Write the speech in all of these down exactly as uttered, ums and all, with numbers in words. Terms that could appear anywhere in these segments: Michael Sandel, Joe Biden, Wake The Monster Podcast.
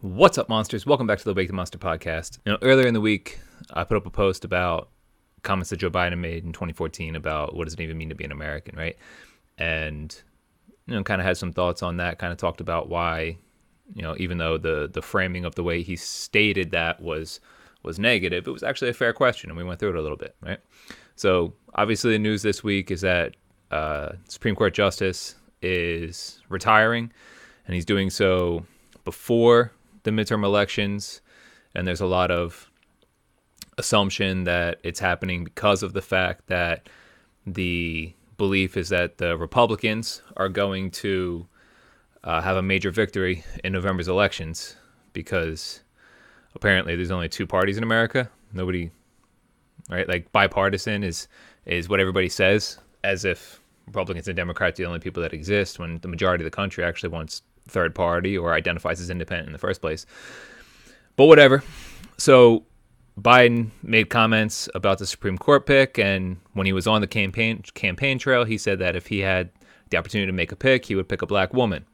What's up, monsters? Welcome back to the Wake The Monster Podcast. You know, earlier in the week, I put up a post about comments that Joe Biden made in twenty fourteen about what does it even mean to be an American, right? And, you know, kind of had some thoughts on that, kind of talked about why, you know, even though the the framing of the way he stated that was was negative, it was actually a fair question, and we went through it a little bit, right? So, obviously, the news this week is that uh, Supreme Court Justice is retiring, and he's doing so before the midterm elections, and there's a lot of assumption that it's happening because of the fact that the belief is that the Republicans are going to uh, have a major victory in November's elections, because apparently there's only two parties in America. Nobody, right? Like, bipartisan is is what everybody says, as if Republicans and Democrats are the only people that exist, when the majority of the country actually wants third party or identifies as independent in the first place. But whatever. So Biden made comments about the Supreme Court pick, and when he was on the campaign campaign trail, he said that if he had the opportunity to make a pick, he would pick a black woman.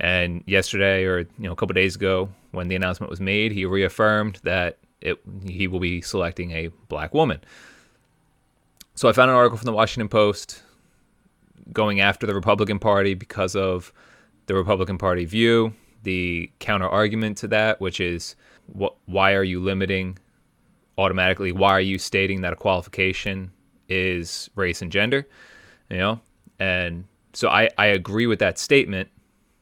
And yesterday, or you know, a couple of days ago, when the announcement was made, he reaffirmed that it, he will be selecting a black woman. So I found an article from the Washington Post going after the Republican Party because of the Republican Party view, the counter argument to that, which is what, why are you limiting automatically? Why are you stating that a qualification is race and gender? You know, and so I, I agree with that statement,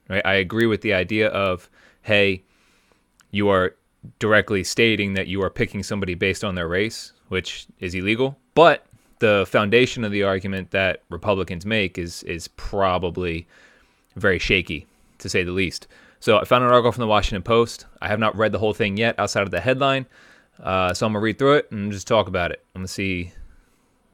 right? I agree with the idea of, hey, you are directly stating that you are picking somebody based on their race, which is illegal. But the foundation of the argument that Republicans make is is probably very shaky, to say the least. So I found an article from the Washington Post. I have not read the whole thing yet outside of the headline. Uh, so I'm going to read through it and just talk about it. I'm going to see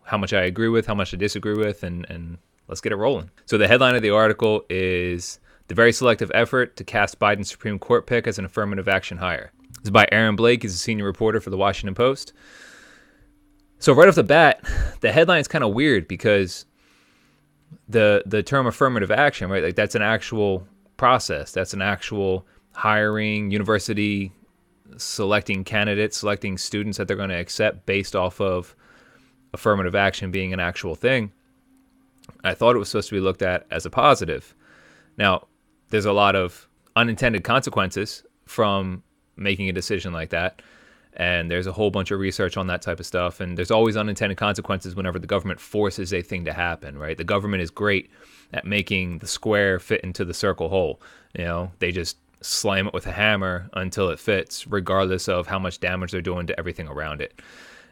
how much I agree with, how much I disagree with, and, and let's get it rolling. So the headline of the article is "The Very Selective Effort to Cast Biden's Supreme Court Pick as an Affirmative Action Hire." It's by Aaron Blake. He's a senior reporter for the Washington Post. So right off the bat, the headline is kind of weird because the the term affirmative action, right? Like, that's an actual process. That's an actual hiring, university selecting candidates, selecting students that they're going to accept based off of affirmative action being an actual thing. I thought it was supposed to be looked at as a positive. Now, there's a lot of unintended consequences from making a decision like that. And there's a whole bunch of research on that type of stuff. And there's always unintended consequences whenever the government forces a thing to happen, right? The government is great at making the square fit into the circle hole. You know, they just slam it with a hammer until it fits, regardless of how much damage they're doing to everything around it.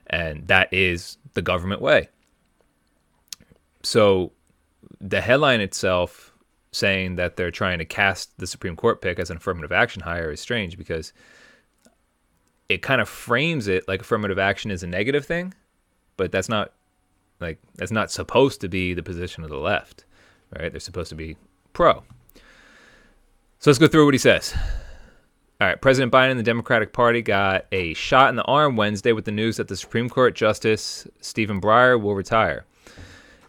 And that is the government way. So the headline itself saying that they're trying to cast the Supreme Court pick as an affirmative action hire is strange, because it kind of frames it like affirmative action is a negative thing, but that's not like that's not supposed to be the position of the left, right? They're supposed to be pro. So let's go through what he says. All right, President Biden and the Democratic Party got a shot in the arm Wednesday with the news that the Supreme Court Justice Stephen Breyer will retire.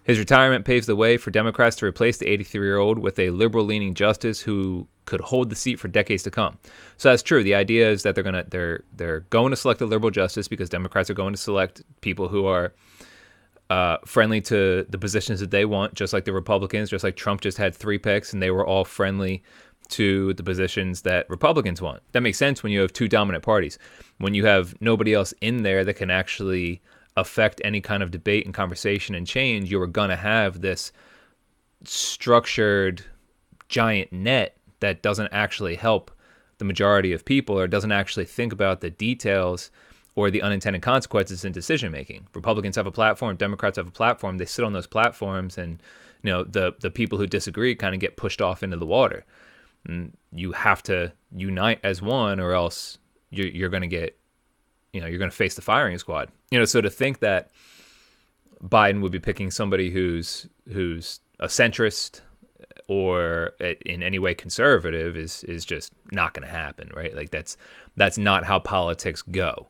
His retirement paves the way for Democrats to replace the eighty-three-year-old with a liberal-leaning justice who could hold the seat for decades to come. So that's true. The idea is that they're gonna they're they're going to select a liberal justice because Democrats are going to select people who are uh, friendly to the positions that they want, just like the Republicans, just like Trump just had three picks and they were all friendly to the positions that Republicans want. That makes sense when you have two dominant parties. When you have nobody else in there that can actually affect any kind of debate and conversation and change, you are going to have this structured giant net that doesn't actually help the majority of people or doesn't actually think about the details or the unintended consequences in decision-making. Republicans have a platform, Democrats have a platform, they sit on those platforms, and you know the the people who disagree kind of get pushed off into the water. And you have to unite as one, or else you're, you're going to get You know, you're going to face the firing squad. You know, so to think that Biden would be picking somebody who's who's a centrist or in any way conservative is is just not going to happen, right? Like that's that's not how politics go.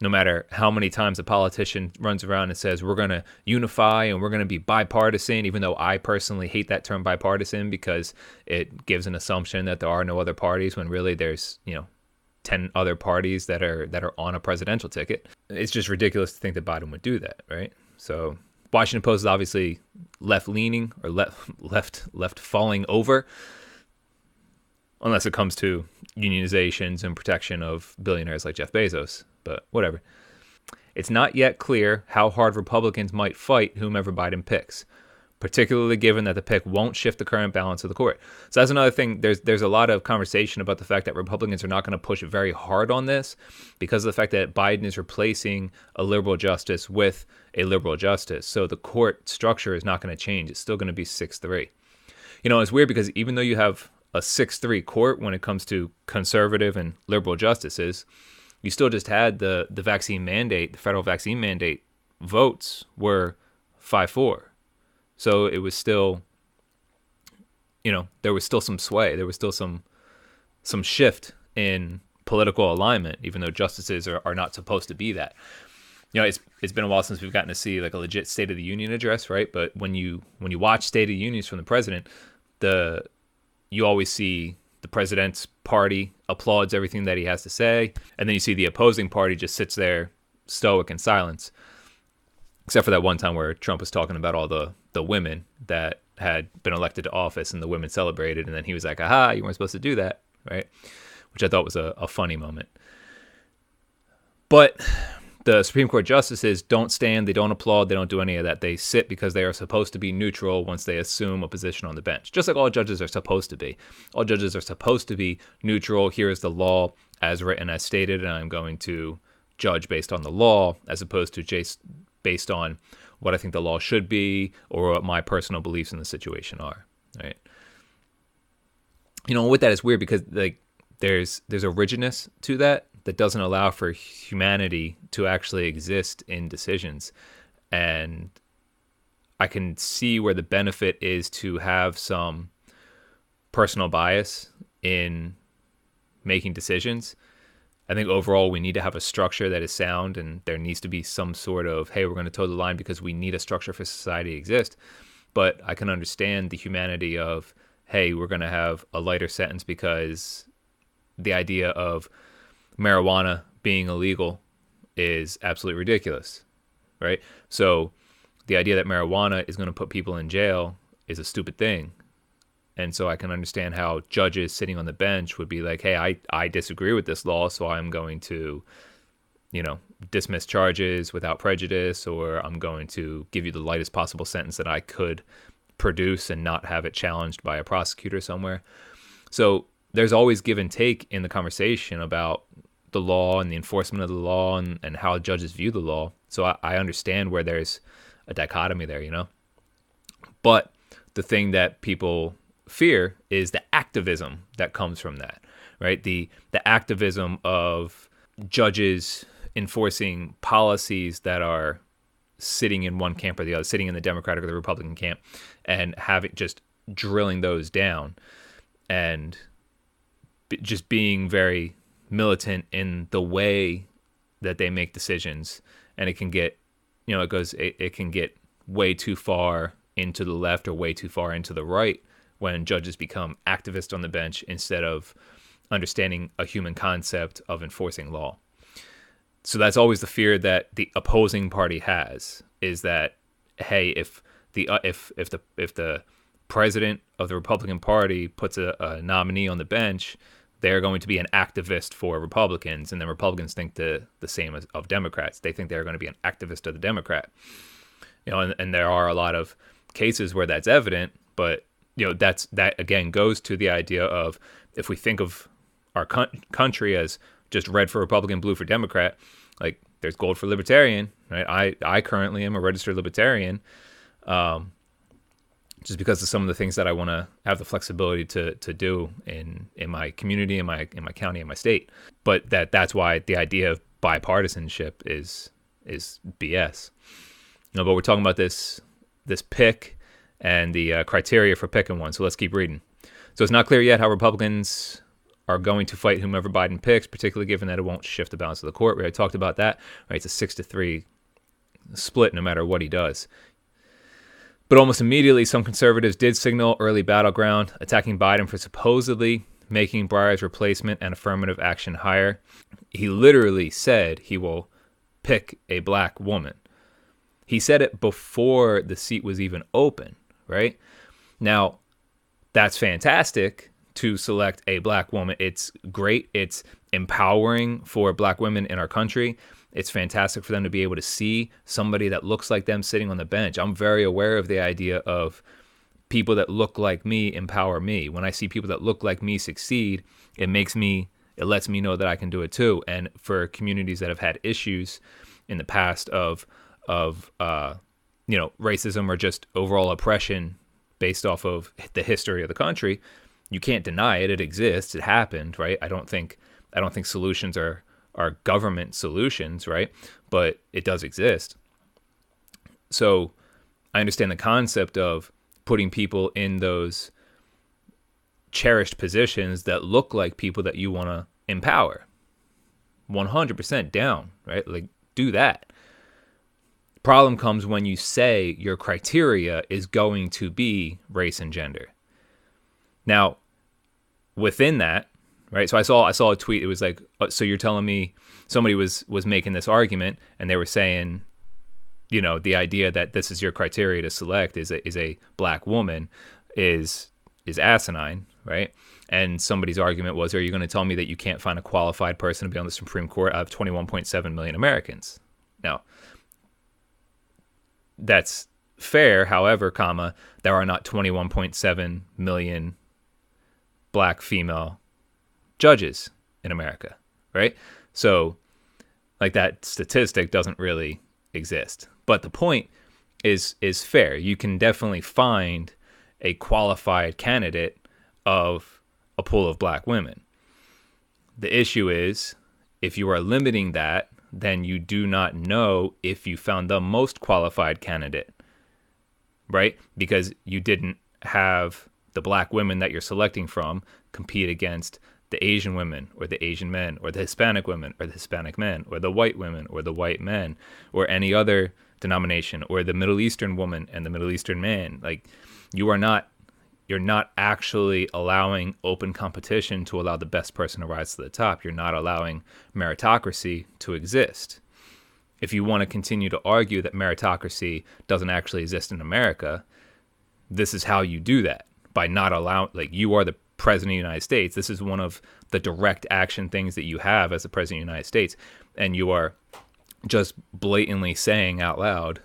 no matter how many times a politician runs around and says, we're going to unify and we're going to be bipartisan, even though I personally hate that term bipartisan because it gives an assumption that there are no other parties when really there's, you know, ten other parties that are that are on a presidential ticket. It's just ridiculous to think that Biden would do that, right? So Washington Post is obviously left-leaning or left left left falling over, unless it comes to unionizations and protection of billionaires like Jeff Bezos, but whatever. It's not yet clear how hard Republicans might fight whomever Biden picks, particularly given that the pick won't shift the current balance of the court. So that's another thing. There's there's a lot of conversation about the fact that Republicans are not going to push very hard on this because of the fact that Biden is replacing a liberal justice with a liberal justice. So the court structure is not going to change. It's still going to be six three. You know, it's weird because even though you have a six three court when it comes to conservative and liberal justices, you still just had the, the vaccine mandate, the federal vaccine mandate votes were five four. So it was still, you know, there was still some sway. There was still some some shift in political alignment, even though justices are, are not supposed to be that. You know, it's it's been a while since we've gotten to see like a legit State of the Union address, right? But when you when you watch State of the Unions from the president, the you always see the president's party applauds everything that he has to say, and then you see the opposing party just sits there stoic in silence. Except for that one time where Trump was talking about all the, the women that had been elected to office and the women celebrated. And then he was like, aha, you weren't supposed to do that, right? Which I thought was a, a funny moment. But the Supreme Court justices don't stand, they don't applaud, they don't do any of that. They sit because they are supposed to be neutral once they assume a position on the bench. Just like all judges are supposed to be. All judges are supposed to be neutral. Here is the law as written, as stated, and I'm going to judge based on the law as opposed to just based on what I think the law should be or what my personal beliefs in the situation are, right? You know, with that, it's weird because like there's there's a rigidness to that that doesn't allow for humanity to actually exist in decisions. And I can see where the benefit is to have some personal bias in making decisions. I think overall we need to have a structure that is sound, and there needs to be some sort of, hey, we're going to toe the line because we need a structure for society to exist. But I can understand the humanity of, hey, we're going to have a lighter sentence because the idea of marijuana being illegal is absolutely ridiculous, right? So the idea that marijuana is going to put people in jail is a stupid thing. And so I can understand how judges sitting on the bench would be like, hey, I, I disagree with this law, so I'm going to, you know, dismiss charges without prejudice, or I'm going to give you the lightest possible sentence that I could produce and not have it challenged by a prosecutor somewhere. So there's always give and take in the conversation about the law and the enforcement of the law and, and how judges view the law. So I, I understand where there's a dichotomy there, you know. But the thing that people fear is the activism that comes from that, right? The the activism of judges enforcing policies that are sitting in one camp or the other, sitting in the Democratic or the Republican camp, and have it just drilling those down and b- just being very militant in the way that they make decisions. And it can get, you know, it goes, it, it can get way too far into the left or way too far into the right when judges become activists on the bench instead of understanding a human concept of enforcing law. So that's always the fear that the opposing party has, is that, hey, if the uh, if if the if the president of the Republican Party puts a, a nominee on the bench, they're going to be an activist for Republicans, and then Republicans think the the same as of Democrats. They think they're going to be an activist of the Democrat. You know, and, and there are a lot of cases where that's evident, but you know, that's that again goes to the idea of, if we think of our con- country as just red for Republican, blue for Democrat, like there's gold for libertarian, right? I, I currently am a registered libertarian, um, just because of some of the things that I want to have the flexibility to to do in in my community, in my in my county, in my state. But that that's why the idea of bipartisanship is is B S. You know, but we're talking about this this pick and the uh, criteria for picking one. So let's keep reading. So it's not clear yet how Republicans are going to fight whomever Biden picks, particularly given that it won't shift the balance of the court. We already talked about that. Right, it's a six to three split no matter what he does. But almost immediately, some conservatives did signal early battleground, attacking Biden for supposedly making Breyer's replacement an affirmative action hire. He literally said he will pick a black woman. He said it before the seat was even open, right? Now, that's fantastic to select a black woman. It's great. It's empowering for black women in our country. It's fantastic for them to be able to see somebody that looks like them sitting on the bench. I'm very aware of the idea of people that look like me empower me. When I see people that look like me succeed, it makes me, it lets me know that I can do it too. And for communities that have had issues in the past of, of uh, you know, racism or just overall oppression based off of the history of the country, you can't deny it. It exists. It happened, right? I don't think, I don't think solutions are, are government solutions, right? But it does exist. So I understand the concept of putting people in those cherished positions that look like people that you want to empower. one hundred percent down, right? Like, do that. Problem comes when you say your criteria is going to be race and gender. Now, within that, right? So I saw I saw a tweet. It was like, so you're telling me somebody was was making this argument, and they were saying, you know, the idea that this is your criteria to select is a, is a black woman is is asinine, right? And somebody's argument was, are you going to tell me that you can't find a qualified person to be on the Supreme Court out of twenty-one point seven million Americans? Now, that's fair. However, comma, there are not twenty-one point seven million black female judges in America, right? So, like, that statistic doesn't really exist. But the point is is fair. You can definitely find a qualified candidate of a pool of black women. The issue is, if you are limiting that, then you do not know if you found the most qualified candidate, right? Because you didn't have the black women that you're selecting from compete against the Asian women or the Asian men or the Hispanic women or the Hispanic men or the white women or the white men or any other denomination or the Middle Eastern woman and the Middle Eastern man. Like, you are not, you're not actually allowing open competition to allow the best person to rise to the top. You're not allowing meritocracy to exist. If you want to continue to argue that meritocracy doesn't actually exist in America, this is how you do that, by not allowing, like, you are the President of the United States. This is one of the direct action things that you have as the President of the United States. And you are just blatantly saying out loud,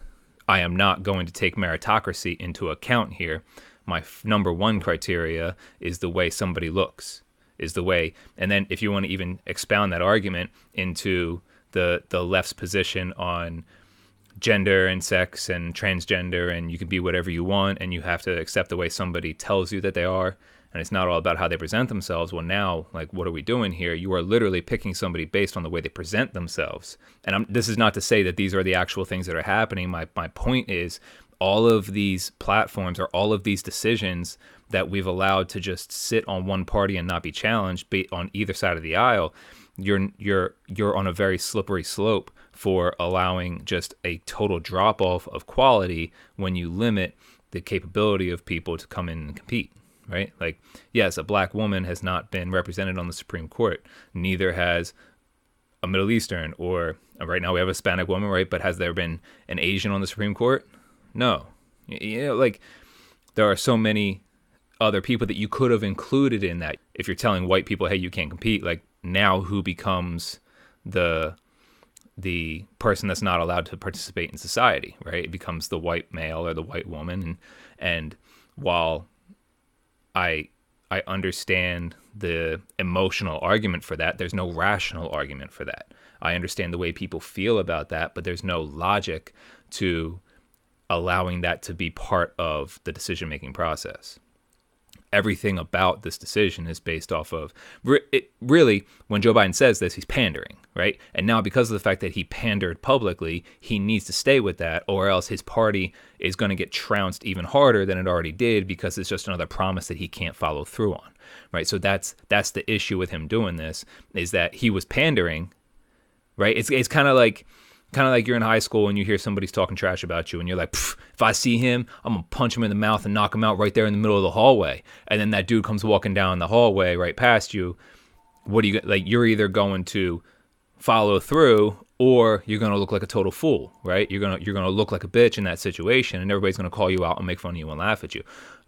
I am not going to take meritocracy into account here. My f- number one criteria is the way somebody looks, is the way. And then if you want to even expound that argument into the the left's position on gender and sex and transgender, and you can be whatever you want, and you have to accept the way somebody tells you that they are, and it's not all about how they present themselves. Well, now, like, what are we doing here? You are literally picking somebody based on the way they present themselves. And I'm, this is not to say that these are the actual things that are happening. My my point is, all of these platforms or all of these decisions that we've allowed to just sit on one party and not be challenged, be on either side of the aisle, you're you're you're on a very slippery slope for allowing just a total drop-off of quality when you limit the capability of people to come in and compete. Right? Like, yes, a black woman has not been represented on the Supreme Court. Neither has a Middle Eastern, or right now we have a Hispanic woman, right? But has there been an Asian on the Supreme Court? No. You know, like, there are so many other people that you could have included in that. If you're telling white people, hey, you can't compete, like, now who becomes the the person that's not allowed to participate in society, right? It becomes the white male or the white woman. And, and while I I understand the emotional argument for that, there's no rational argument for that. I understand the way people feel about that, but there's no logic to allowing that to be part of the decision-making process. Everything about this decision is based off of, it, really, when Joe Biden says this, he's pandering, right? And now because of the fact that he pandered publicly, he needs to stay with that, or else his party is going to get trounced even harder than it already did, because it's just another promise that he can't follow through on, right? So that's that's the issue with him doing this, is that he was pandering, right? It's it's kind of like kind of like you're in high school and you hear somebody's talking trash about you, and you're like, if I see him, I'm gonna punch him in the mouth and knock him out right there in the middle of the hallway. And then that dude comes walking down the hallway right past you. What do you like? You're either going to follow through, or you're going to look like a total fool, right? You're going to you're going to look like a bitch in that situation, and everybody's going to call you out and make fun of you and laugh at you.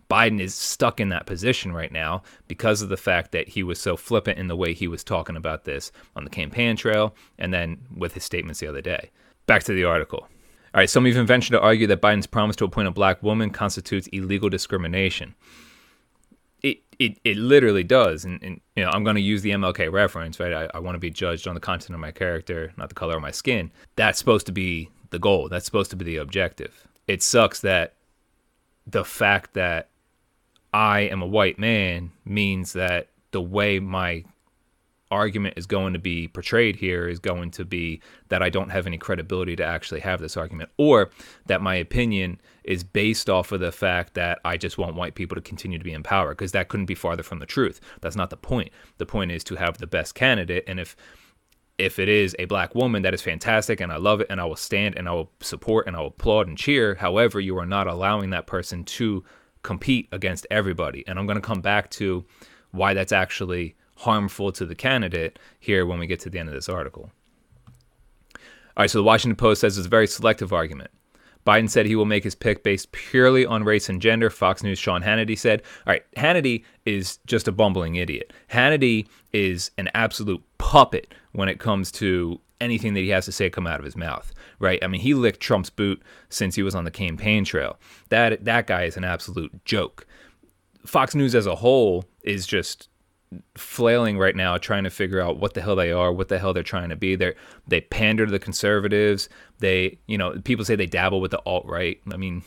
Biden is stuck in that position right now because of the fact that he was so flippant in the way he was talking about this on the campaign trail, and then with his statements the other day. Back to the article. All right, some even venture to argue that Biden's promise to appoint a black woman constitutes illegal discrimination. It, it it literally does, and, and you know, I'm going to use the M L K reference, right? I, I want to be judged on the content of my character, not the color of my skin. That's supposed to be the goal. That's supposed to be the objective. It sucks that the fact that I am a white man means that the way my argument is going to be portrayed here is going to be that I don't have any credibility to actually have this argument, or that my opinion is based off of the fact that I just want white people to continue to be in power, because that couldn't be farther from the truth. That's not the point. The point is to have the best candidate, and if if it is a black woman, that is fantastic, and I love it, and I will stand and I will support and I will applaud and cheer. However, you are not allowing that person to compete against everybody, and I'm going to come back to why that's actually harmful to the candidate here when we get to the end of this article. All right, so the Washington Post says it's a very selective argument. Biden said he will make his pick based purely on race and gender. Fox News' Sean Hannity said, all right, Hannity is just a bumbling idiot. Hannity is an absolute puppet when it comes to anything that he has to say come out of his mouth, right? I mean, he licked Trump's boot since he was on the campaign trail. That, that guy is an absolute joke. Fox News as a whole is just flailing right now, trying to figure out what the hell they are, what the hell they're trying to be. They they pander to the conservatives. They, you know, people say they dabble with the alt-right. I mean,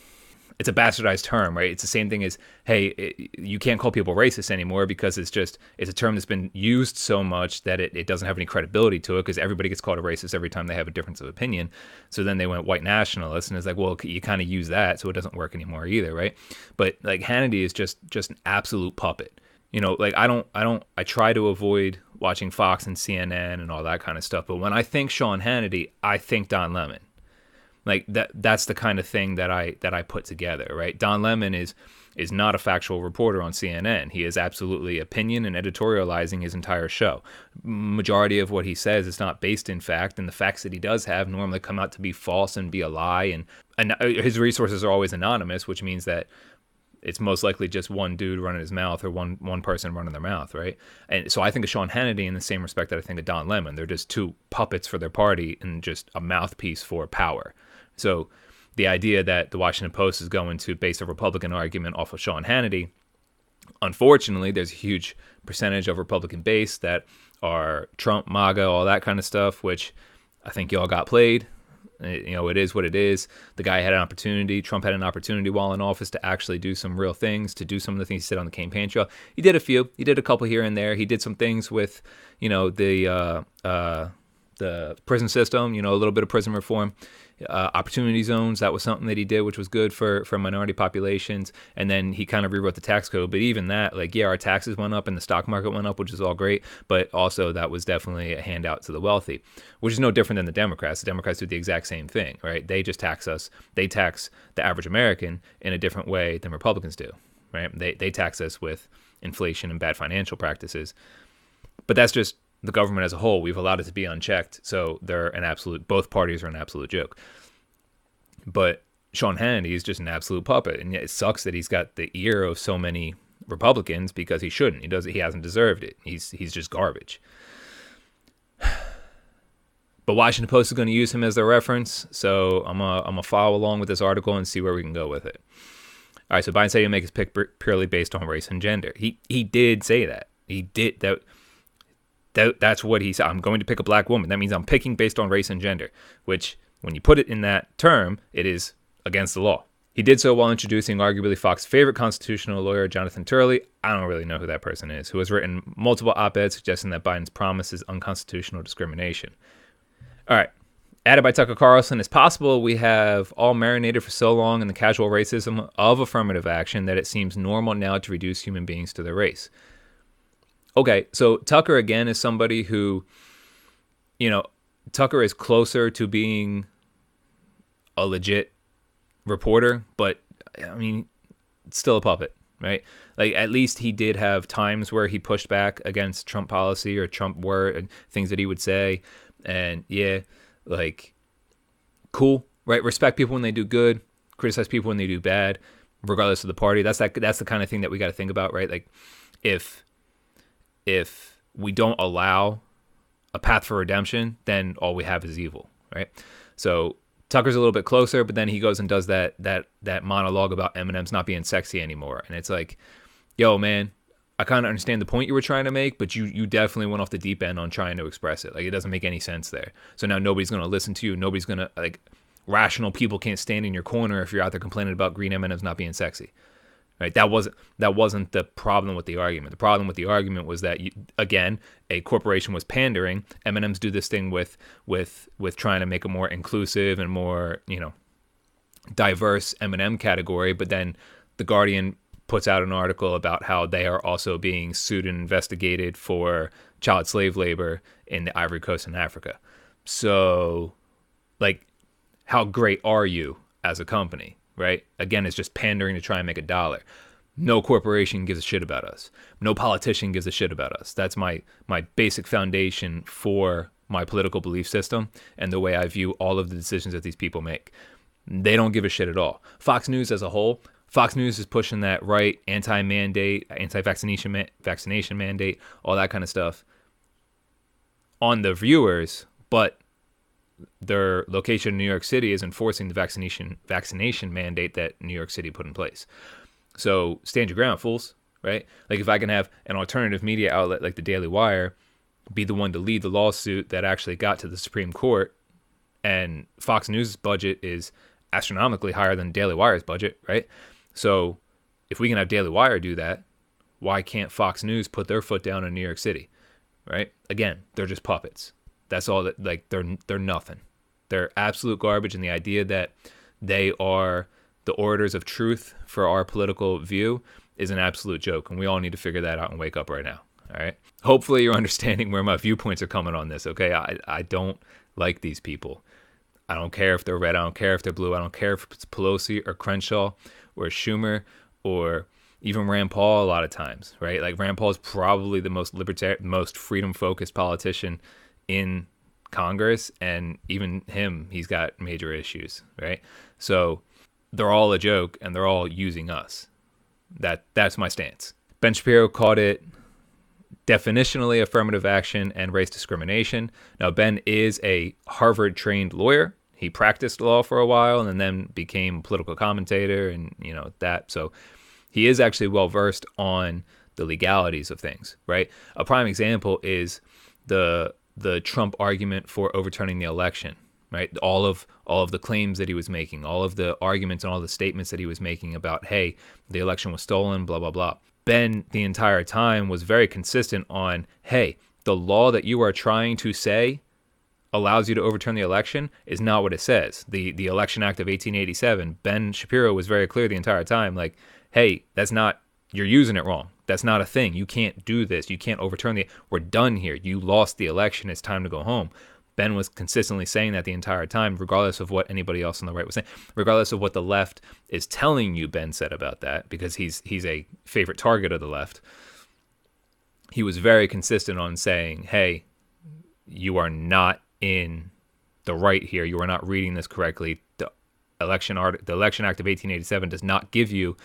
it's a bastardized term, right? It's the same thing as, hey, it, you can't call people racist anymore, because it's just, it's a term that's been used so much that it, it doesn't have any credibility to it, because everybody gets called a racist every time they have a difference of opinion. So then they went white nationalist, and it's like, well, you kind of use that, so it doesn't work anymore either, right? But like Hannity is just just an absolute puppet. You know, like I don't, I don't, I try to avoid watching Fox and C N N and all that kind of stuff. But when I think Sean Hannity, I think Don Lemon. Like that, that's the kind of thing that I that I put together, right? Don Lemon is is not a factual reporter on C N N. He is absolutely opinion and editorializing his entire show. Majority of what he says is not based in fact, and the facts that he does have normally come out to be false and be a lie. And and his resources are always anonymous, which means that it's most likely just one dude running his mouth, or one one person running their mouth, right? And so I think of Sean Hannity in the same respect that I think of Don Lemon. They're just two puppets for their party and just a mouthpiece for power. So the idea that the Washington Post is going to base a Republican argument off of Sean Hannity, unfortunately, there's a huge percentage of Republican base that are Trump, MAGA, all that kind of stuff, which I think y'all got played. You know, it is what it is. The guy had an opportunity. Trump had an opportunity while in office to actually do some real things, to do some of the things he said on the campaign trail. He did a few. He did a couple here and there. He did some things with, you know, the uh, uh, the prison system, you know, a little bit of prison reform, uh, opportunity zones. That was something that he did, which was good for, for minority populations. And then he kind of rewrote the tax code. But even that, like, yeah, our taxes went up and the stock market went up, which is all great. But also that was definitely a handout to the wealthy, which is no different than the Democrats. The Democrats do the exact same thing, right? They just tax us. They tax the average American in a different way than Republicans do, right? They, they tax us with inflation and bad financial practices. But that's just the government as a whole. We've allowed it to be unchecked, so they're an absolute, both parties are an absolute joke. But Sean Hannity is just an absolute puppet, and yet it sucks that he's got the ear of so many Republicans, because he shouldn't. He doesn't. He hasn't deserved it. He's he's just garbage. But Washington Post is going to use him as their reference, so I'm a I'm a follow along with this article and see where we can go with it. All right. So Biden said he'll make his pick purely based on race and gender. He he did say that. He did that. That, that's what he said. I'm going to pick a black woman. That means I'm picking based on race and gender, which when you put it in that term, it is against the law. He did so while introducing arguably Fox's favorite constitutional lawyer, Jonathan Turley. I don't really know who that person is, who has written multiple op-eds suggesting that Biden's promise is unconstitutional discrimination. All right. Added by Tucker Carlson, it's possible we have all marinated for so long in the casual racism of affirmative action that it seems normal now to reduce human beings to their race. Okay, so Tucker, again, is somebody who, you know, Tucker is closer to being a legit reporter, but I mean, still a puppet, right? Like, at least he did have times where he pushed back against Trump policy or Trump word and things that he would say. And yeah, like, cool, right? Respect people when they do good, criticize people when they do bad, regardless of the party. That's that. That's the kind of thing that we got to think about, right? Like, if if we don't allow a path for redemption, then all we have is evil, right? So Tucker's a little bit closer, but then he goes and does that that that monologue about Eminem's not being sexy anymore. And it's like, yo, man, I kind of understand the point you were trying to make, but you you definitely went off the deep end on trying to express it. Like, it doesn't make any sense there. So now nobody's going to listen to you. Nobody's going to, like, rational people can't stand in your corner if you're out there complaining about green M and M's not being sexy. Right? That wasn't that wasn't the problem with the argument. The problem with the argument was that, you, again, a corporation was pandering. M and M's do this thing with with with trying to make a more inclusive and more, you know, diverse M and M category. But then The Guardian puts out an article about how they are also being sued and investigated for child slave labor in the Ivory Coast in Africa. So, like, how great are you as a company? Right? Again, it's just pandering to try and make a dollar. No corporation gives a shit about us. No politician gives a shit about us. That's my my basic foundation for my political belief system and the way I view all of the decisions that these people make. They don't give a shit at all. Fox News as a whole, Fox News is pushing that right, anti-mandate, anti-vaccination ma- vaccination mandate, all that kind of stuff on the viewers, but their location in New York City is enforcing the vaccination vaccination mandate that New York City put in place. So stand your ground, fools, right? Like, if I can have an alternative media outlet like the Daily Wire be the one to lead the lawsuit that actually got to the Supreme Court, and Fox News' budget is astronomically higher than Daily Wire's budget, right? So if we can have Daily Wire do that, why can't Fox News put their foot down in New York City, right? Again, they're just puppets. That's all that, like, they're they're nothing. They're absolute garbage, and the idea that they are the orators of truth for our political view is an absolute joke, and we all need to figure that out and wake up right now, all right? Hopefully you're understanding where my viewpoints are coming on this, okay? I, I don't like these people. I don't care if they're red. I don't care if they're blue. I don't care if it's Pelosi or Crenshaw or Schumer or even Rand Paul a lot of times, right? Like, Rand Paul is probably the most libertarian, most freedom-focused politician in Congress, and even him, he's got major issues, right? So they're all a joke, and they're all using us. That that's my stance. Ben Shapiro called it definitionally affirmative action and race discrimination. Now, Ben is a Harvard-trained lawyer. He practiced law for a while and then became a political commentator and, you know, that. So he is actually well-versed on the legalities of things, right? A prime example is the the Trump argument for overturning the election, right? All of all of the claims that he was making, all of the arguments and all the statements that he was making about, hey, the election was stolen, blah, blah, blah. Ben, the entire time, was very consistent on, hey, the law that you are trying to say allows you to overturn the election is not what it says. The the Election Act of eighteen eighty-seven, Ben Shapiro was very clear the entire time, like, hey, that's not, you're using it wrong. That's not a thing. You can't do this. You can't overturn the, we're done here. You lost the election. It's time to go home. Ben was consistently saying that the entire time, regardless of what anybody else on the right was saying, regardless of what the left is telling you Ben said about that, because he's he's a favorite target of the left. He was very consistent on saying, hey, you are not in the right here. You are not reading this correctly. The election, art, the Election Act of eighteen eighty-seven does not give you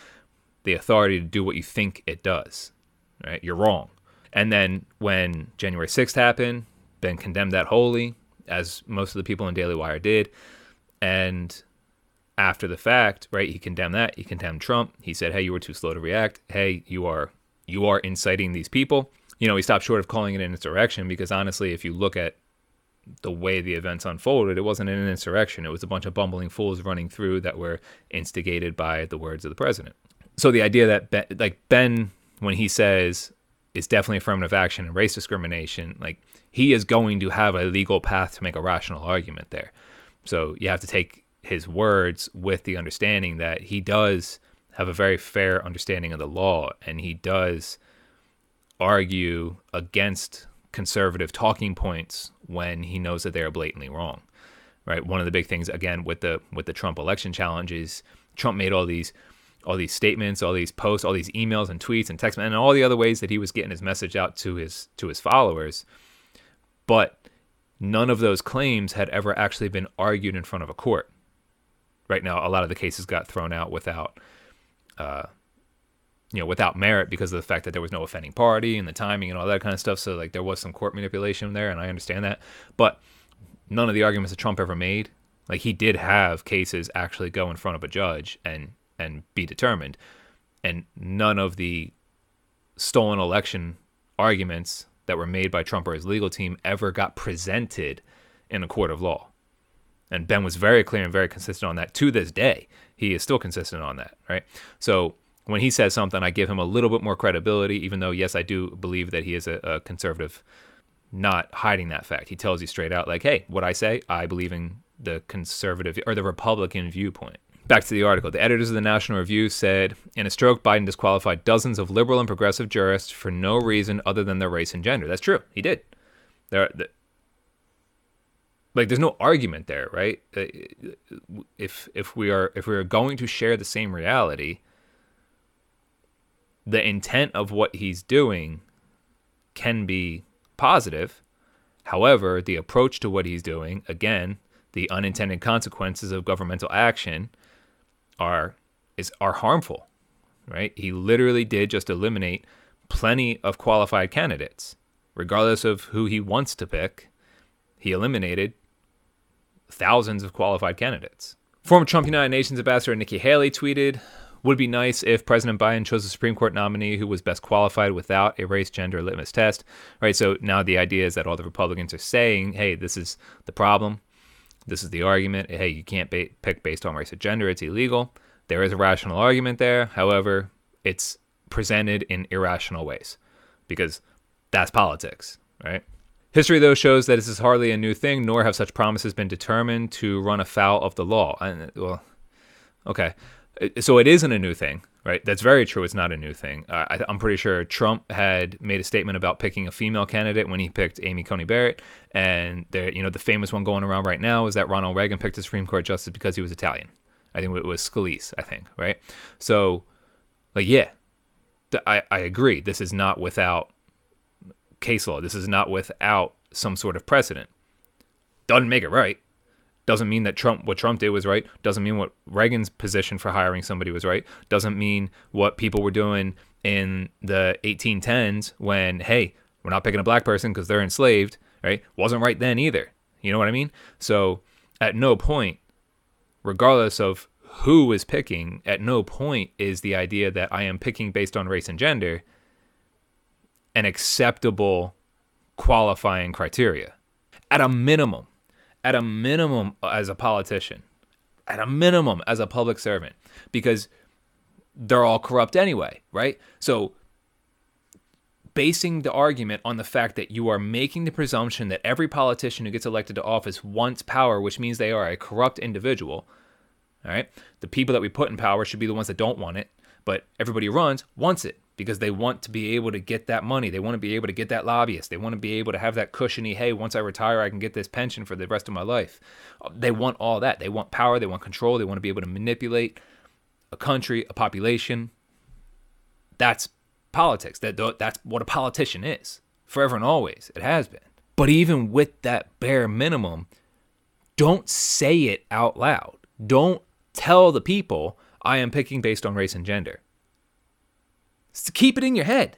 the authority to do what you think it does, right? You're wrong. And then when January sixth happened, Ben condemned that wholly, as most of the people in Daily Wire did. And after the fact, right, he condemned that. He condemned Trump. He said, hey, you were too slow to react. Hey, you are you are inciting these people. You know, he stopped short of calling it an insurrection because, honestly, if you look at the way the events unfolded, it wasn't an insurrection. It was a bunch of bumbling fools running through that were instigated by the words of the president. So the idea that Ben, like Ben, when he says it's definitely affirmative action and race discrimination, like he is going to have a legal path to make a rational argument there. So you have to take his words with the understanding that he does have a very fair understanding of the law, and he does argue against conservative talking points when he knows that they are blatantly wrong, right? One of the big things, again, with the with the Trump election challenge is Trump made all these all these statements, all these posts, all these emails and tweets and texts, and all the other ways that he was getting his message out to his to his followers. But none of those claims had ever actually been argued in front of a court. Right now, a lot of the cases got thrown out without, uh, you know, without merit because of the fact that there was no offending party and the timing and all that kind of stuff. So like there was some court manipulation there, and I understand that. But none of the arguments that Trump ever made, like he did have cases actually go in front of a judge and and be determined. And none of the stolen election arguments that were made by Trump or his legal team ever got presented in a court of law. And Ben was very clear and very consistent on that to this day. He is still consistent on that, right? So when he says something, I give him a little bit more credibility, even though, yes, I do believe that he is a, a conservative, not hiding that fact. He tells you straight out, like, hey, what I say, I believe in the conservative or the Republican viewpoint. Back to the article. The editors of the National Review said, in a stroke, Biden disqualified dozens of liberal and progressive jurists for no reason other than their race and gender. That's true. He did. There, the, like, there's no argument there, right? If if we are if we are going to share the same reality, the intent of what he's doing can be positive. However, the approach to what he's doing, again, the unintended consequences of governmental action are is are harmful, right? He literally did just eliminate plenty of qualified candidates, regardless of who he wants to pick. He eliminated thousands of qualified candidates. Former Trump United Nations Ambassador Nikki Haley tweeted, would be nice if President Biden chose a Supreme Court nominee who was best qualified without a race, gender, litmus test, right? So now the idea is that all the Republicans are saying, hey, this is the problem. This is the argument. Hey, you can't ba- pick based on race or gender. It's illegal. There is a rational argument there. However, it's presented in irrational ways because that's politics, right? History, though, shows that this is hardly a new thing, nor have such promises been determined to run afoul of the law. And, well, okay. So it isn't a new thing, right? That's very true. It's not a new thing. Uh, I, I'm pretty sure Trump had made a statement about picking a female candidate when he picked Amy Coney Barrett. And there, you know, the famous one going around right now is that Ronald Reagan picked a Supreme Court justice because he was Italian. I think it was Scalise, I think, right? So, like, yeah, th- I, I agree. This is not without case law. This is not without some sort of precedent. Doesn't make it right. Doesn't mean that Trump, what Trump did was right. Doesn't mean what Reagan's position for hiring somebody was right. Doesn't mean what people were doing in the eighteen tens when, hey, we're not picking a black person because they're enslaved, right? Wasn't right then either. You know what I mean? So at no point, regardless of who is picking, at no point is the idea that I am picking based on race and gender an acceptable qualifying criteria. At a minimum, At a minimum, as a politician, at a minimum, as a public servant, because they're all corrupt anyway, right? So basing the argument on the fact that you are making the presumption that every politician who gets elected to office wants power, which means they are a corrupt individual, all right? The people that we put in power should be the ones that don't want it, but everybody who runs wants it because they want to be able to get that money. They want to be able to get that lobbyist. They want to be able to have that cushiony, hey, once I retire, I can get this pension for the rest of my life. They want all that. They want power. They want control. They want to be able to manipulate a country, a population. That's politics. That That's what a politician is, forever and always. It has been. But even with that bare minimum, don't say it out loud. Don't tell the people I am picking based on race and gender. Keep it in your head.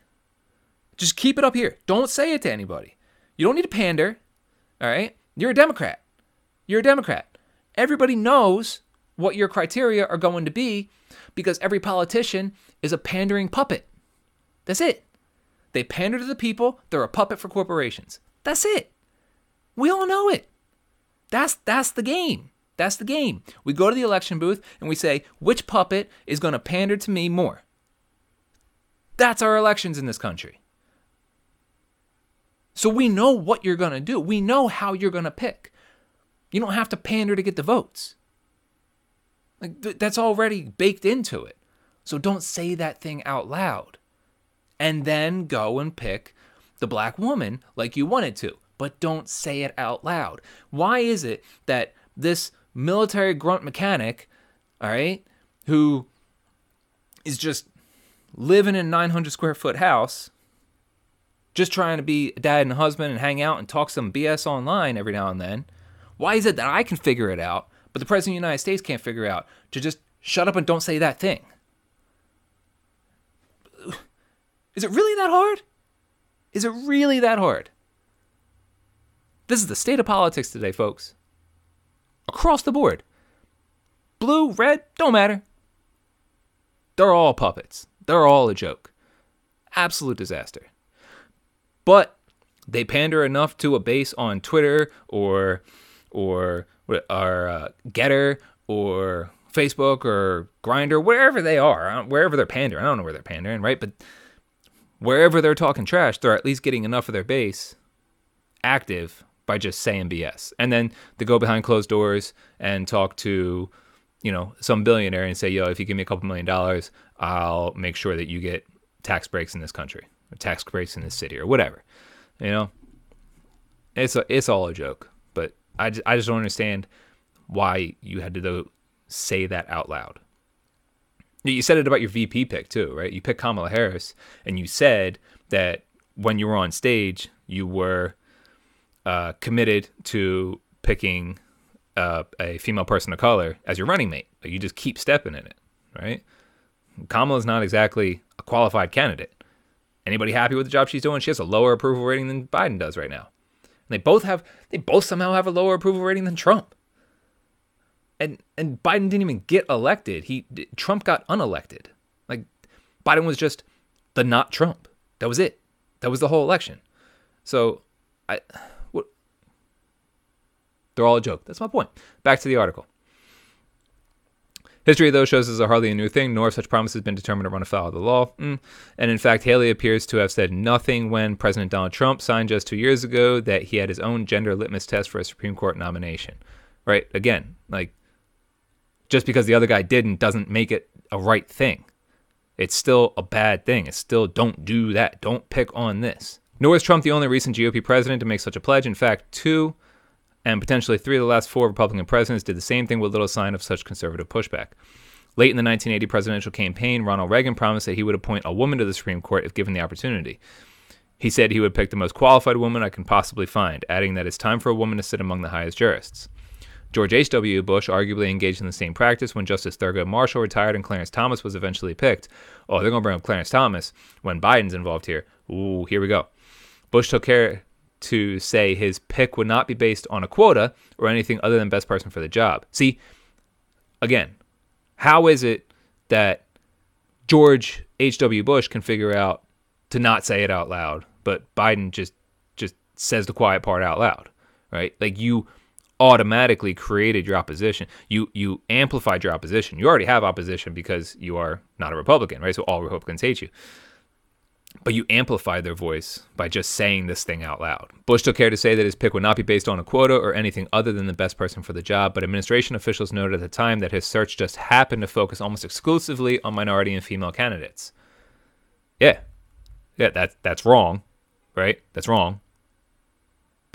Just keep it up here. Don't say it to anybody. You don't need to pander, all right? You're a Democrat. You're a Democrat. Everybody knows what your criteria are going to be because every politician is a pandering puppet. That's it. They pander to the people. They're a puppet for corporations. That's it. We all know it. That's that's the game. That's the game. We go to the election booth and we say, which puppet is going to pander to me more? That's our elections in this country. So we know what you're going to do. We know how you're going to pick. You don't have to pander to get the votes. Like th- that's already baked into it. So don't say that thing out loud. And then go and pick the black woman like you wanted to. But don't say it out loud. Why is it that this military grunt mechanic, all right, who is just living in a nine hundred square foot house, just trying to be a dad and a husband and hang out and talk some B S online every now and then, why is it that I can figure it out, but the President of the United States can't figure out to just shut up and don't say that thing? Is it really that hard? Is it really that hard? This is the state of politics today, folks. Across the board. Blue, red, don't matter. They're all puppets. They're all a joke. Absolute disaster. But they pander enough to a base on Twitter or or, or uh, Getter or Facebook or Grindr, wherever they are, wherever they're pandering. I don't know where they're pandering, right? But wherever they're talking trash, they're at least getting enough of their base active by just saying B S. And then they go behind closed doors and talk to, you know, some billionaire and say, yo, if you give me a couple million dollars, I'll make sure that you get tax breaks in this country or tax breaks in this city or whatever. You know, it's a, it's all a joke, but I just, I just don't understand why you had to though, say that out loud. You said it about your V P pick too, right? You picked Kamala Harris and you said that when you were on stage, you were Uh, committed to picking uh, a female person of color as your running mate. You just keep stepping in it, right? Kamala's not exactly a qualified candidate. Anybody happy with the job she's doing? She has a lower approval rating than Biden does right now. And they both have, they both somehow have a lower approval rating than Trump. And and Biden didn't even get elected. He Trump got unelected. Like Biden was just the not Trump. That was it. That was the whole election. So I. They're all a joke. That's my point. Back to the article. History, though, shows this is hardly a new thing, nor have such promises been determined to run afoul of the law. Mm. And in fact, Haley appears to have said nothing when President Donald Trump signed just two years ago that he had his own gender litmus test for a Supreme Court nomination. Right? Again, like, just because the other guy didn't doesn't make it a right thing. It's still a bad thing. It's still don't do that. Don't pick on this. Nor is Trump the only recent G O P president to make such a pledge. In fact, two... and potentially three of the last four Republican presidents did the same thing with little sign of such conservative pushback. Late in the nineteen eighty presidential campaign, Ronald Reagan promised that he would appoint a woman to the Supreme Court if given the opportunity. He said he would pick the most qualified woman I can possibly find, adding that it's time for a woman to sit among the highest jurists. George H W Bush arguably engaged in the same practice when Justice Thurgood Marshall retired and Clarence Thomas was eventually picked. Oh, they're going to bring up Clarence Thomas when Biden's involved here. Ooh, here we go. Bush took care... to say his pick would not be based on a quota or anything other than best person for the job. See, again, how is it that George H W Bush can figure out to not say it out loud, but Biden just just says the quiet part out loud, right? Like you automatically created your opposition. You you amplified your opposition. You already have opposition because you are not a Republican, right? So all Republicans hate you. But you amplified their voice by just saying this thing out loud. Bush took care to say that his pick would not be based on a quota or anything other than the best person for the job, but administration officials noted at the time that his search just happened to focus almost exclusively on minority and female candidates. Yeah. Yeah, that, that's wrong, right? That's wrong.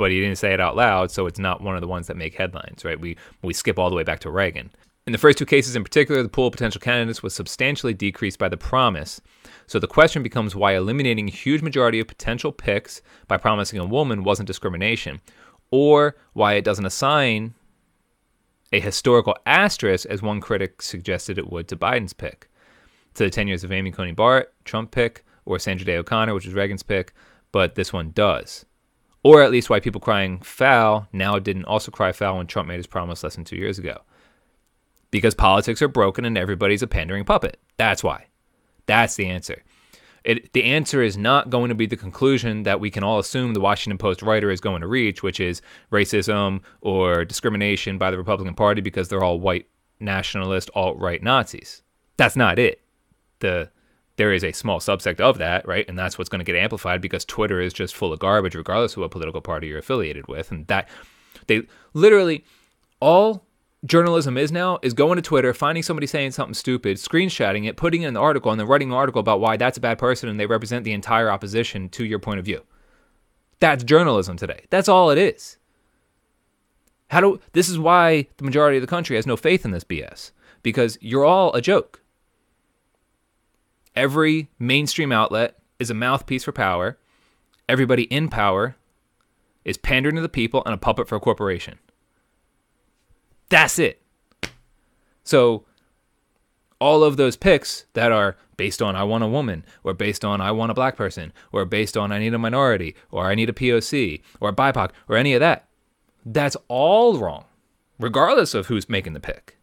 But he didn't say it out loud, so it's not one of the ones that make headlines, right? We, we skip all the way back to Reagan. In the first two cases in particular, the pool of potential candidates was substantially decreased by the promise. So the question becomes why eliminating a huge majority of potential picks by promising a woman wasn't discrimination, or why it doesn't assign a historical asterisk, as one critic suggested it would, to Biden's pick. To the ten years of Amy Coney Barrett, Trump pick, or Sandra Day O'Connor, which was Reagan's pick, but this one does. Or at least why people crying foul now didn't also cry foul when Trump made his promise less than two years ago. Because politics are broken and everybody's a pandering puppet. That's why. That's the answer. It, the answer is not going to be the conclusion that we can all assume the Washington Post writer is going to reach, which is racism or discrimination by the Republican Party because they're all white nationalist alt-right Nazis. That's not it. The there is a small subsect of that, right? And that's what's going to get amplified because Twitter is just full of garbage, regardless of what political party you're affiliated with. And that they literally all journalism is now is going to Twitter, finding somebody saying something stupid, screenshotting it, putting it in the article, and then writing an article about why that's a bad person and they represent the entire opposition to your point of view. That's journalism today. That's all it is. How do this is why the majority of the country has no faith in this B S, because you're all a joke. Every mainstream outlet is a mouthpiece for power. Everybody in power is pandering to the people and a puppet for a corporation. That's it. So all of those picks that are based on I want a woman, or based on I want a black person, or based on I need a minority, or I need a P O C, or B I P O C, or any of that, that's all wrong, regardless of who's making the pick.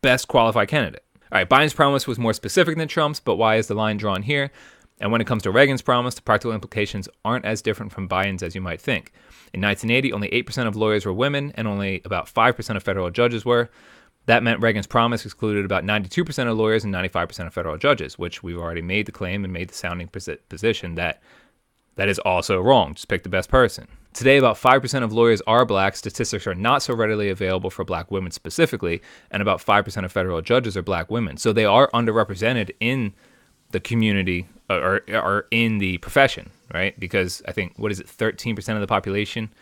Best qualified candidate. All right, Biden's promise was more specific than Trump's, but why is the line drawn here? And when it comes to Reagan's promise, the practical implications aren't as different from Biden's as you might think. In nineteen eighty, only eight percent of lawyers were women, and only about five percent of federal judges were. That meant Reagan's promise excluded about ninety-two percent of lawyers and ninety-five percent of federal judges, which we've already made the claim and made the sounding position that that is also wrong. Just pick the best person. Today, about five percent of lawyers are black. Statistics are not so readily available for black women specifically, and about five percent of federal judges are black women. So they are underrepresented in the community or, or in the profession, right? Because I think, what is it, thirteen percent of the population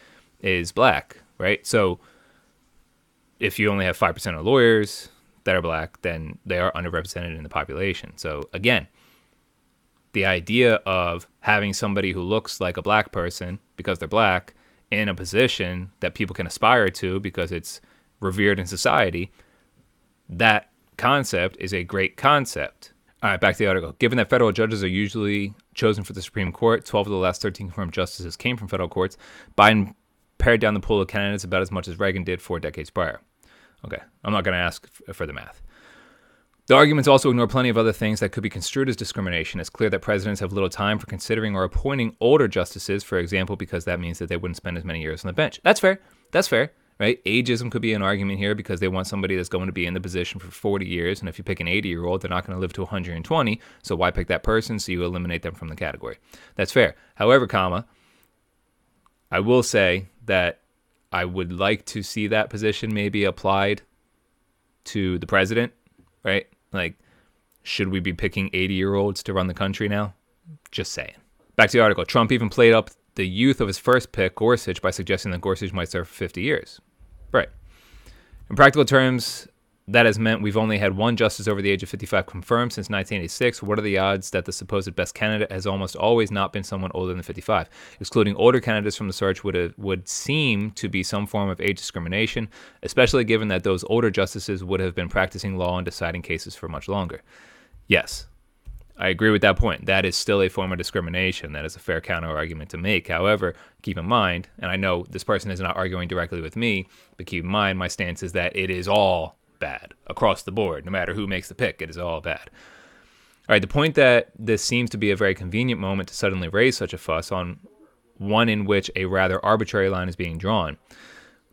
is black, right? So if you only have five percent of lawyers that are black, then they are underrepresented in the population. So again, the idea of having somebody who looks like a black person because they're black in a position that people can aspire to because it's revered in society, that concept is a great concept. All right, back to the article. Given that federal judges are usually chosen for the Supreme Court, twelve of the last thirteen confirmed justices came from federal courts, Biden pared down the pool of candidates about as much as Reagan did four decades prior. Okay, I'm not going to ask f- for the math. The arguments also ignore plenty of other things that could be construed as discrimination. It's clear that presidents have little time for considering or appointing older justices, for example, because that means that they wouldn't spend as many years on the bench. That's fair. That's fair. Right? Ageism could be an argument here because they want somebody that's going to be in the position for forty years. And if you pick an eighty-year-old, they're not going to live to one hundred twenty. So why pick that person? So you eliminate them from the category. That's fair. However, comma, I will say that I would like to see that position maybe applied to the president, right? Like, should we be picking eighty-year-olds to run the country now? Just saying. Back to the article. Trump even played up the youth of his first pick, Gorsuch, by suggesting that Gorsuch might serve for fifty years. Right. In practical terms, that has meant we've only had one justice over the age of fifty-five confirmed since nineteen eighty-six. What are the odds that the supposed best candidate has almost always not been someone older than fifty-five? Excluding older candidates from the search would have, would seem to be some form of age discrimination, especially given that those older justices would have been practicing law and deciding cases for much longer. Yes, I agree with that point. That is still a form of discrimination. That is a fair counter-argument to make. However, keep in mind, and I know this person is not arguing directly with me, but keep in mind my stance is that it is all bad across the board. No matter who makes the pick, it is all bad. All right, the point that this seems to be a very convenient moment to suddenly raise such a fuss on, one in which a rather arbitrary line is being drawn.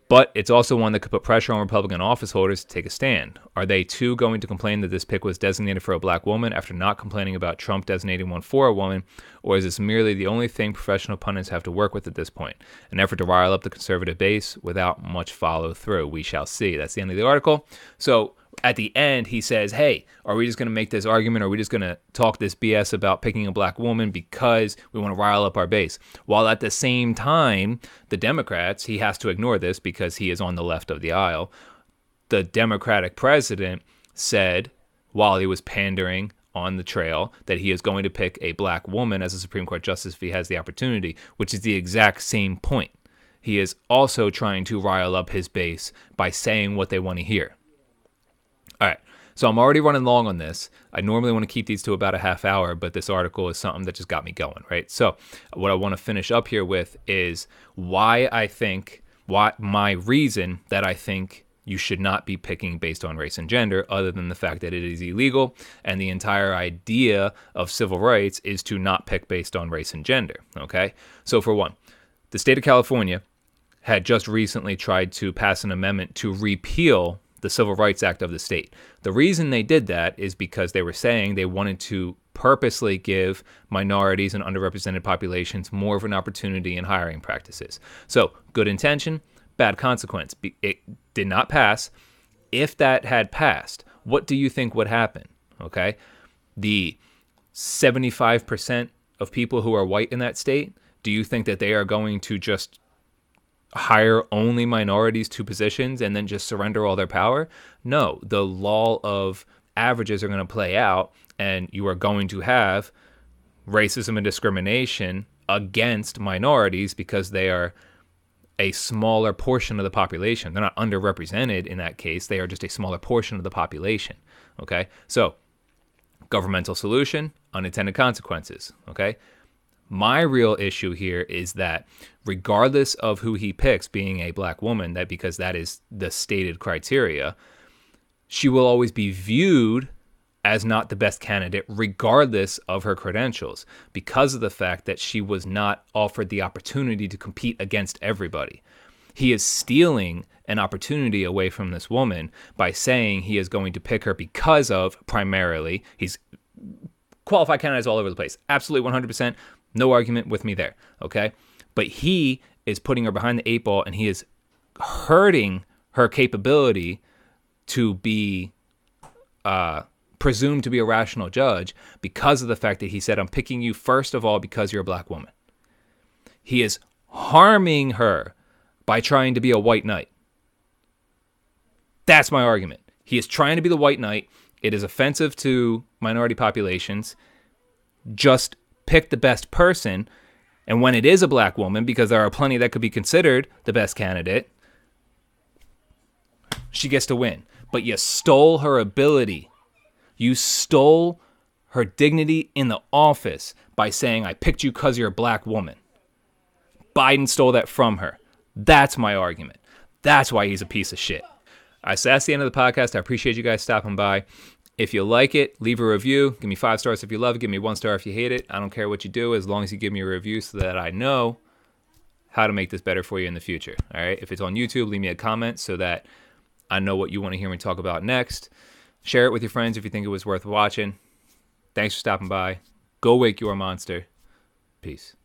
But it's also one that could put pressure on Republican office holders to take a stand. Are they too going to complain that this pick was designated for a black woman after not complaining about Trump designating one for a woman? Or is this merely the only thing professional pundits have to work with at this point? An effort to rile up the conservative base without much follow through. We shall see. That's the end of the article. So at the end, he says, hey, are we just going to make this argument? Are we just going to talk this B S about picking a black woman because we want to rile up our base? While at the same time, the Democrats, he has to ignore this because he is on the left of the aisle. The Democratic president said, while he was pandering on the trail, that he is going to pick a black woman as a Supreme Court justice if he has the opportunity, which is the exact same point. He is also trying to rile up his base by saying what they want to hear. All right, so I'm already running long on this. I normally want to keep these to about a half hour, but this article is something that just got me going, right? So what I want to finish up here with is why I think, why my reason that I think you should not be picking based on race and gender, other than the fact that it is illegal. And the entire idea of civil rights is to not pick based on race and gender. Okay. So for one, the state of California had just recently tried to pass an amendment to repeal the Civil Rights Act of the state. The reason they did that is because they were saying they wanted to purposely give minorities and underrepresented populations more of an opportunity in hiring practices. So good intention, bad consequence. It did not pass. If that had passed, what do you think would happen? Okay. The seventy-five percent of people who are white in that state, do you think that they are going to just hire only minorities to positions and then just surrender all their power? No, the law of averages are going to play out, and you are going to have racism and discrimination against minorities because they are a smaller portion of the population. They're not underrepresented in that case. They are just a smaller portion of the population. Okay. So governmental solution, unintended consequences. Okay. My real issue here is that regardless of who he picks being a black woman, that because that is the stated criteria, she will always be viewed as not the best candidate regardless of her credentials, because of the fact that she was not offered the opportunity to compete against everybody. He is stealing an opportunity away from this woman by saying he is going to pick her because of, primarily, he's qualified candidates all over the place. Absolutely one hundred percent. No argument with me there, okay? But he is putting her behind the eight ball, and he is hurting her capability to be uh, presumed to be a rational judge because of the fact that he said, I'm picking you first of all because you're a black woman. He is harming her by trying to be a white knight. That's my argument. He is trying to be the white knight. It is offensive to minority populations. Just pick the best person, and when it is a black woman, because there are plenty that could be considered the best candidate, she gets to win. But you stole her ability. You stole her dignity in the office by saying, I picked you because you're a black woman. Biden stole that from her. That's my argument. That's why he's a piece of shit. All right, so that's the end of the podcast. I appreciate you guys stopping by. If you like it, leave a review. Give me five stars if you love it. Give me one star if you hate it. I don't care what you do as long as you give me a review so that I know how to make this better for you in the future. All right. If it's on YouTube, leave me a comment so that I know what you want to hear me talk about next. Share it with your friends if you think it was worth watching. Thanks for stopping by. Go wake your monster. Peace.